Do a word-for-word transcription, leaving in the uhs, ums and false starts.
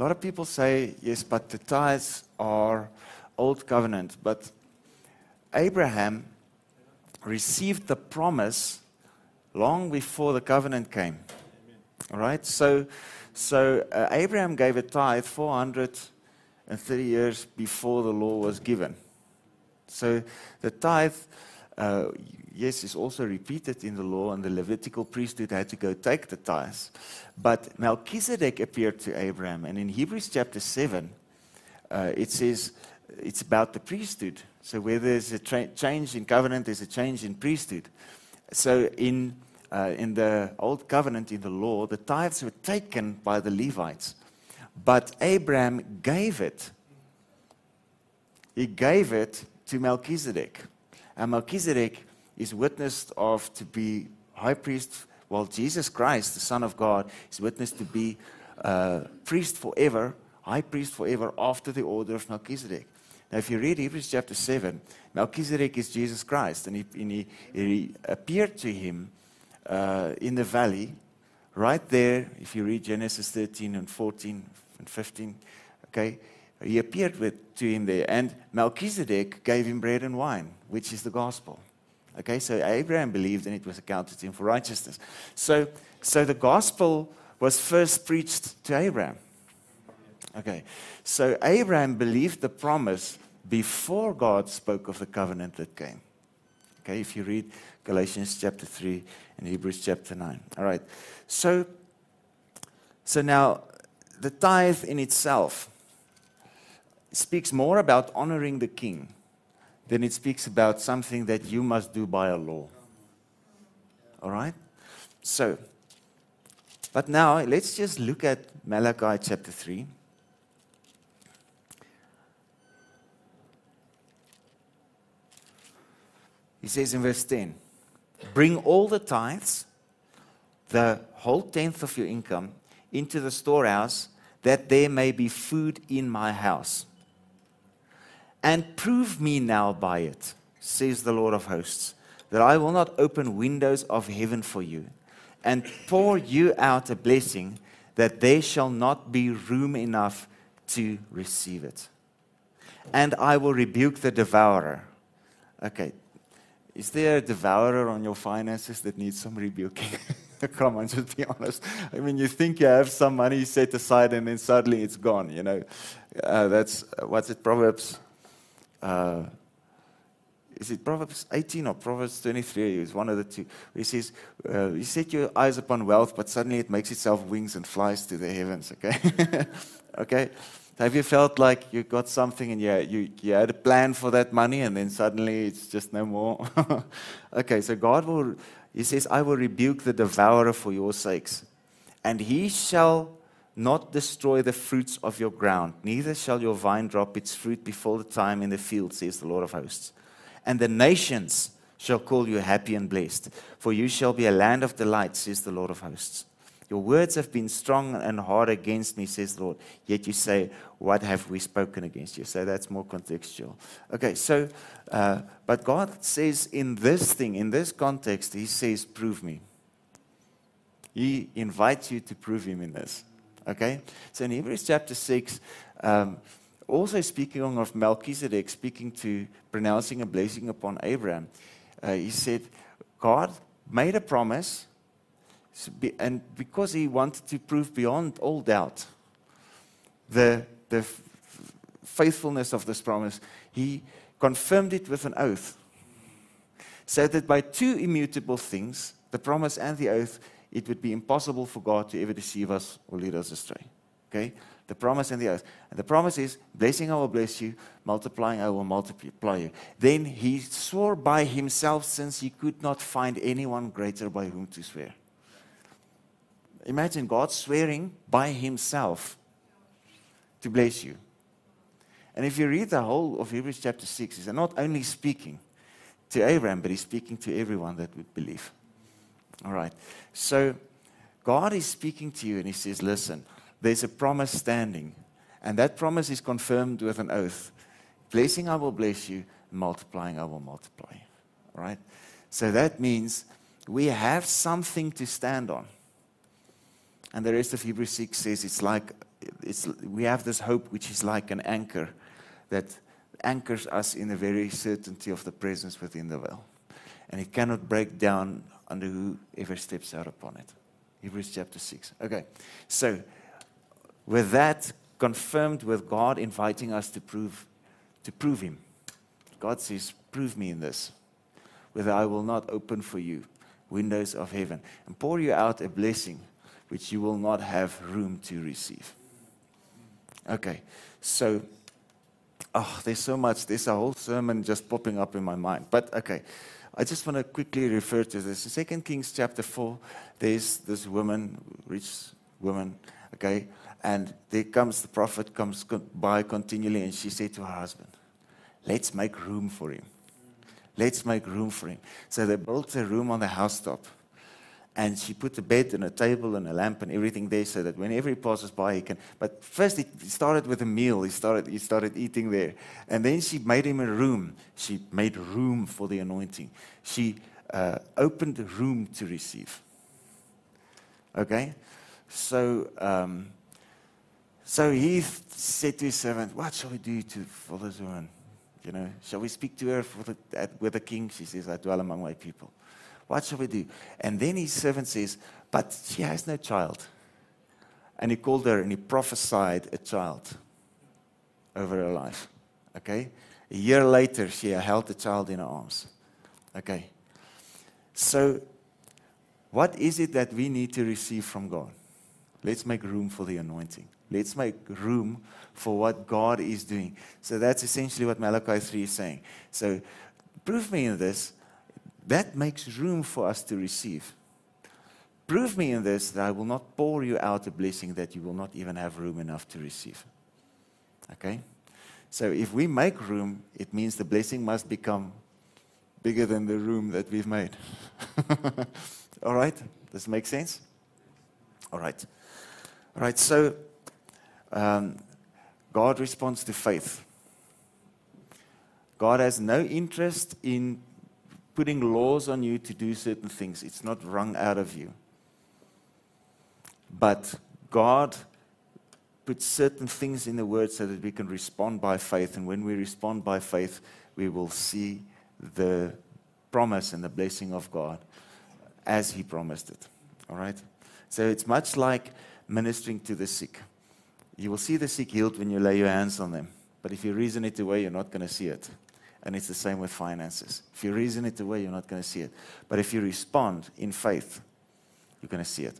A lot of people say, yes, but the tithes are old covenant. But Abraham received the promise long before the covenant came. All right? So, so uh, Abraham gave a tithe four hundred thirty years before the law was given. So the tithe, uh, yes, is also repeated in the law, and the Levitical priesthood had to go take the tithes. But Melchizedek appeared to Abraham, and in Hebrews chapter seven, uh, it says it's about the priesthood. So where there's a tra- change in covenant, there's a change in priesthood. So in uh, in the Old Covenant, in the law, the tithes were taken by the Levites. But Abraham gave it. He gave it to Melchizedek. And Melchizedek is witnessed of to be high priest, while Jesus Christ, the Son of God, is witnessed to be uh, priest forever, high priest forever, after the order of Melchizedek. Now, if you read Hebrews chapter seven, Melchizedek is Jesus Christ, and he, and he, he appeared to him uh, in the valley, right there. If you read Genesis thirteen and fourteen and fifteen, okay, he appeared with, to him there, and Melchizedek gave him bread and wine, which is the gospel. Okay, so Abraham believed, and it was accounted to him for righteousness. So, so the gospel was first preached to Abraham. Okay, so Abraham believed the promise before God spoke of the covenant that came. Okay, if you read Galatians chapter three and Hebrews chapter nine. All right, so, so now the tithe in itself speaks more about honoring the king than it speaks about something that you must do by a law. All right, so, but now let's just look at Malachi chapter three. He says in verse ten, bring all the tithes, the whole tenth of your income, into the storehouse, that there may be food in my house. And prove me now by it, says the Lord of hosts, that I will not open windows of heaven for you, and pour you out a blessing, that there shall not be room enough to receive it. And I will rebuke the devourer. Okay. Is there a devourer on your finances that needs some rebuking? Come on, just be honest. I mean, you think you have some money set aside, and then suddenly it's gone, you know. Uh, that's, what's it, Proverbs? Uh, is it Proverbs eighteen or Proverbs twenty-three? It's one of the two. It says, uh, you set your eyes upon wealth, but suddenly it makes itself wings and flies to the heavens, okay? Okay? Have you felt like you got something, and you, you, you had a plan for that money, and then suddenly it's just no more? Okay, so God will, he says, I will rebuke the devourer for your sakes, and he shall not destroy the fruits of your ground, neither shall your vine drop its fruit before the time in the field, says the Lord of hosts. And the nations shall call you happy and blessed, for you shall be a land of delight, says the Lord of hosts. Your words have been strong and hard against me, says the Lord. Yet you say, what have we spoken against you? So that's more contextual. Okay, so, uh, but God says in this thing, in this context, he says, prove me. He invites you to prove him in this. Okay? So in Hebrews chapter six, um, also speaking of Melchizedek, speaking to, pronouncing a blessing upon Abraham, uh, he said, God made a promise, and because he wanted to prove beyond all doubt the, the f- faithfulness of this promise, he confirmed it with an oath, so that by two immutable things, the promise and the oath, it would be impossible for God to ever deceive us or lead us astray. Okay? The promise and the oath. And the promise is, blessing I will bless you, multiplying I will multiply you. Then he swore by himself, since he could not find anyone greater by whom to swear. Imagine God swearing by himself to bless you. And if you read the whole of Hebrews chapter six, he's not only speaking to Abraham, but he's speaking to everyone that would believe. All right. So God is speaking to you, and he says, listen, there's a promise standing. And that promise is confirmed with an oath. Blessing I will bless you, and multiplying I will multiply. All right. So that means we have something to stand on. And the rest of Hebrews six says it's like it's, we have this hope which is like an anchor that anchors us in the very certainty of the presence within the veil. And it cannot break down under whoever steps out upon it. Hebrews chapter six. Okay, so with that confirmed, with God inviting us to prove, to prove Him. God says, prove me in this, whether I will not open for you windows of heaven and pour you out a blessing which you will not have room to receive. Okay, so, oh, there's so much. There's a whole sermon just popping up in my mind. But okay, I just want to quickly refer to this. In Second Kings chapter four, there's this woman, rich woman, okay, and there comes the prophet comes by continually, and she said to her husband, let's make room for him. Let's make room for him. So they built a room on the housetop, and she put a bed and a table and a lamp and everything there so that whenever he passes by, he can. But first he started with a meal. He started, he started eating there. And then she made him a room. She made room for the anointing. She uh, opened the room to receive. Okay? So um, so he said to his servant, what shall we do to for this woman? You know, shall we speak to her for the, at, with the king? She says, I dwell among my people. What shall we do? And then his servant says, but she has no child. And he called her and he prophesied a child over her life. Okay? A year later, she held the child in her arms. Okay? So, what is it that we need to receive from God? Let's make room for the anointing. Let's make room for what God is doing. So that's essentially what Malachi three is saying. So prove me in this. That makes room for us to receive. Prove me in this that I will not pour you out a blessing that you will not even have room enough to receive. Okay? So if we make room, it means the blessing must become bigger than the room that we've made. All right? Does it make sense? All right. All right, so... Um, God responds to faith. God has no interest in putting laws on you to do certain things. It's not wrung out of you. But God puts certain things in the Word so that we can respond by faith. And when we respond by faith, we will see the promise and the blessing of God as He promised it. All right? So it's much like ministering to the sick. You will see the sick healed when you lay your hands on them. But if you reason it away, you're not going to see it. And it's the same with finances. If you reason it away, you're not going to see it. But if you respond in faith, you're going to see it.